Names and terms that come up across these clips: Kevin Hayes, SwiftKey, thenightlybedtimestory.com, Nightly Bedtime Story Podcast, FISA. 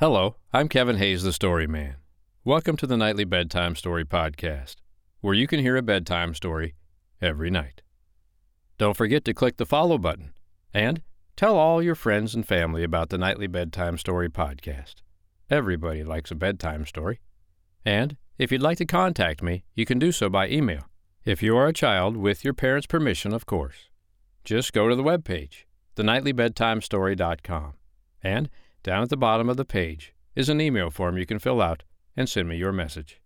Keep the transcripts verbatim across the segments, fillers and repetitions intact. Hello, I'm Kevin Hayes, the Story Man. Welcome to the Nightly Bedtime Story Podcast, where you can hear a bedtime story every night. Don't forget to click the follow button and tell all your friends and family about the Nightly Bedtime Story Podcast. Everybody likes a bedtime story. And if you'd like to contact me, you can do so by email. If you are a child, with your parents' permission, of course. Just go to the webpage, the nightly bedtime story dot com, and down at the bottom of the page is an email form you can fill out and send me your message.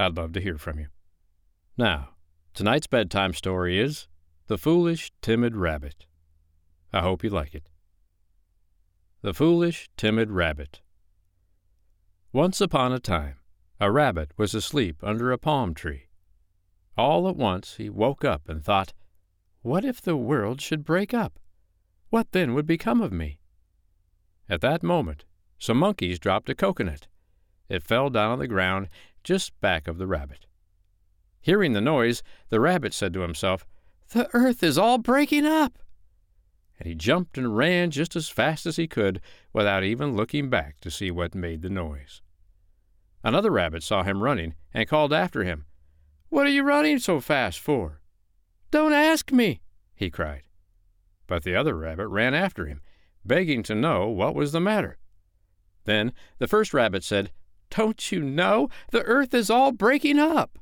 I'd love to hear from you. Now, tonight's bedtime story is The Foolish Timid Rabbit. I hope you like it. The Foolish Timid Rabbit. Once upon a time, a rabbit was asleep under a palm tree. All at once he woke up and thought, "What if the world should break up? What then would become of me?" At that moment, some monkeys dropped a coconut. It fell down on the ground just back of the rabbit. Hearing the noise, the rabbit said to himself, "The earth is all breaking up!" And he jumped and ran just as fast as he could without even looking back to see what made the noise. Another rabbit saw him running and called after him, "What are you running so fast for?" "Don't ask me!" he cried. But the other rabbit ran after him, begging to know what was the matter. Then the first rabbit said, "Don't you know? The earth is all breaking up!"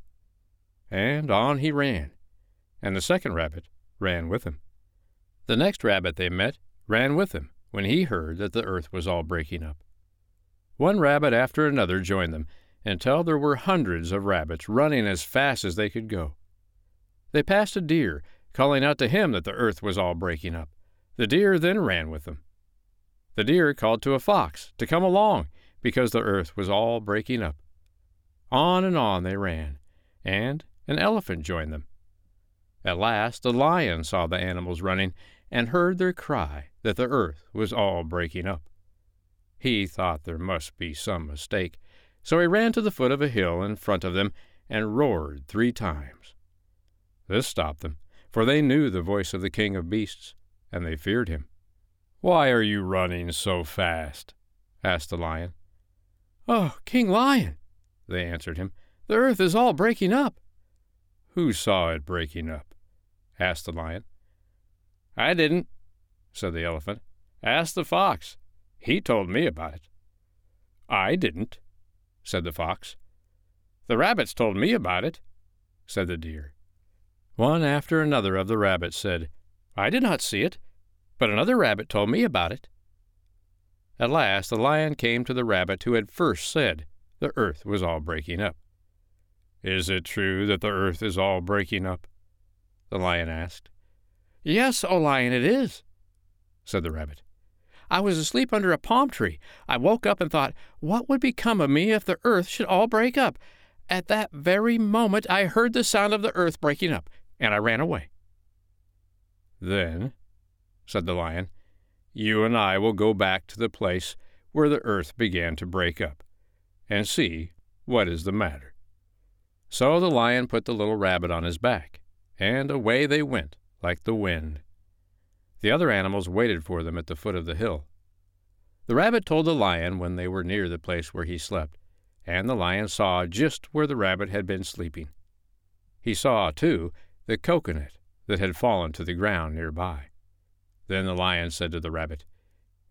And on he ran, and the second rabbit ran with him. The next rabbit they met ran with him when he heard that the earth was all breaking up. One rabbit after another joined them until there were hundreds of rabbits running as fast as they could go. They passed a deer, calling out to him that the earth was all breaking up. The deer then ran with them. The deer called to a fox to come along because the earth was all breaking up. On and on they ran, and an elephant joined them. At last the lion saw the animals running and heard their cry that the earth was all breaking up. He thought there must be some mistake, so he ran to the foot of a hill in front of them and roared three times. This stopped them, for they knew the voice of the king of beasts, and they feared him. "Why are you running so fast?" asked the lion. "Oh, King Lion," they answered him, "the earth is all breaking up." "Who saw it breaking up?" asked the lion. "I didn't," said the elephant. "Ask the fox. He told me about it." "I didn't," said the fox. "The rabbits told me about it," said the deer. One after another of the rabbits said, "I did not see it, but another rabbit told me about it." At last the lion came to the rabbit who had first said the earth was all breaking up. "Is it true that the earth is all breaking up?" the lion asked. "Yes, O lion, it is," said the rabbit. "I was asleep under a palm tree. I woke up and thought, what would become of me if the earth should all break up? At that very moment I heard the sound of the earth breaking up, and I ran away." "Then," said the lion, "you and I will go back to the place where the earth began to break up and see what is the matter." So the lion put the little rabbit on his back, and away they went like the wind. The other animals waited for them at the foot of the hill. The rabbit told the lion when they were near the place where he slept, and the lion saw just where the rabbit had been sleeping. He saw, too, the coconut that had fallen to the ground nearby. Then the lion said to the rabbit,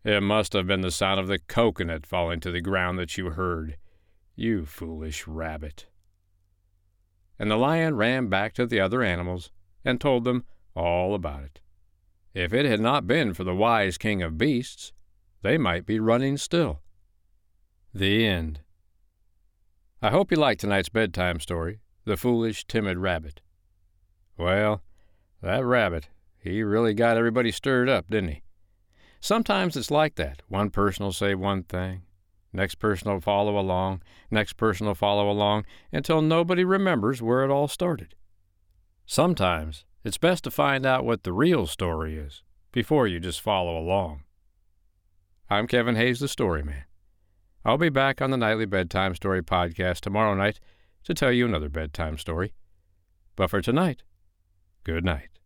"It must have been the sound of the coconut falling to the ground that you heard, you foolish rabbit." And the lion ran back to the other animals and told them all about it. If it had not been for the wise king of beasts, they might be running still. The end. I hope you liked tonight's bedtime story, The Foolish Timid Rabbit. Well, that rabbit, he really got everybody stirred up, didn't he? Sometimes it's like that. One person will say one thing. Next person will follow along, next person will follow along, until nobody remembers where it all started. Sometimes it's best to find out what the real story is before you just follow along. I'm Kevin Hayes, the Story Man. I'll be back on the Nightly Bedtime Story Podcast tomorrow night to tell you another bedtime story. But for tonight, good night.